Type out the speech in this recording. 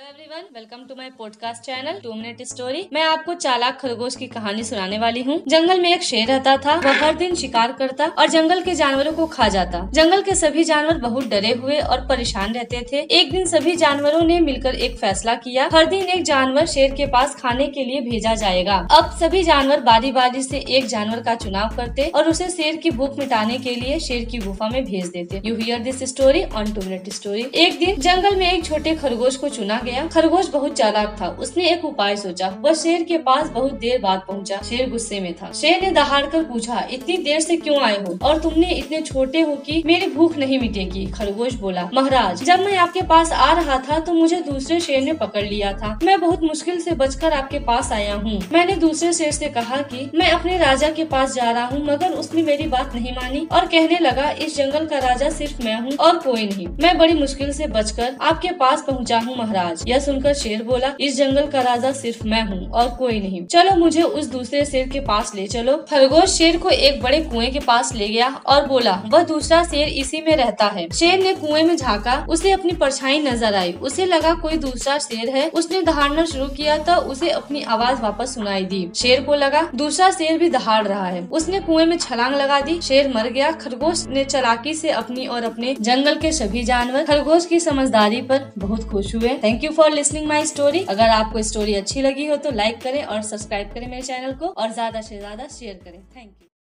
Hello everyone, welcome to my podcast channel 2 minute story. मैं आपको चालाक खरगोश की कहानी सुनाने वाली हूँ। जंगल में एक शेर रहता था। वह हर दिन शिकार करता और जंगल के जानवरों को खा जाता। जंगल के सभी जानवर बहुत डरे हुए और परेशान रहते थे। एक दिन सभी जानवरों ने मिलकर एक फैसला किया। हर दिन एक जानवर शेर के पास खाने के लिए भेजा जाएगा। अब सभी जानवर बारी बारी से एक जानवर का चुनाव करते और उसे शेर की भूख मिटाने के लिए शेर की गुफा में भेज देते। You hear this story on 2 minute story. एक दिन जंगल में एक छोटे खरगोश को चुना गया। खरगोश बहुत चालाक था। उसने एक उपाय सोचा। वह शेर के पास बहुत देर बाद पहुंचा। शेर गुस्से में था। शेर ने दहाड़कर पूछा, इतनी देर से क्यों आए हो और तुमने इतने छोटे हो कि मेरी भूख नहीं मिटेगी। खरगोश बोला, महाराज, जब मैं आपके पास आ रहा था तो मुझे दूसरे शेर ने पकड़ लिया था। मैं बहुत मुश्किल से बचकर आपके पास आया हूँ। मैंने दूसरे शेर से कहा कि मैं अपने राजा के पास जा रहा हूँ, मगर उसने मेरी बात नहीं मानी और कहने लगा, इस जंगल का राजा सिर्फ मैं हूँ और कोई नहीं। मैं बड़ी मुश्किल से बचकर आपके पास पहुँचा हूँ महाराज। यह सुनकर शेर बोला, इस जंगल का राजा सिर्फ मैं हूँ और कोई नहीं। चलो मुझे उस दूसरे शेर के पास ले चलो। खरगोश शेर को एक बड़े कुएं के पास ले गया और बोला, वह दूसरा शेर इसी में रहता है। शेर ने कुएं में झांका। उसे अपनी परछाई नजर आई। उसे लगा कोई दूसरा शेर है। उसने दहाड़ना शुरू किया तो उसे अपनी आवाज वापस सुनाई दी। शेर को लगा दूसरा शेर भी दहाड़ रहा है। उसने कुएं में छलांग लगा दी। शेर मर गया। खरगोश ने चालाकी से अपनी और अपने जंगल के सभी जानवर खरगोश की समझदारी पर बहुत खुश हुए। Thank you for listening my story. अगर आपको स्टोरी अच्छी लगी हो तो लाइक करें और सब्सक्राइब करें मेरे चैनल को और ज्यादा से ज्यादा शेयर करें। Thank you.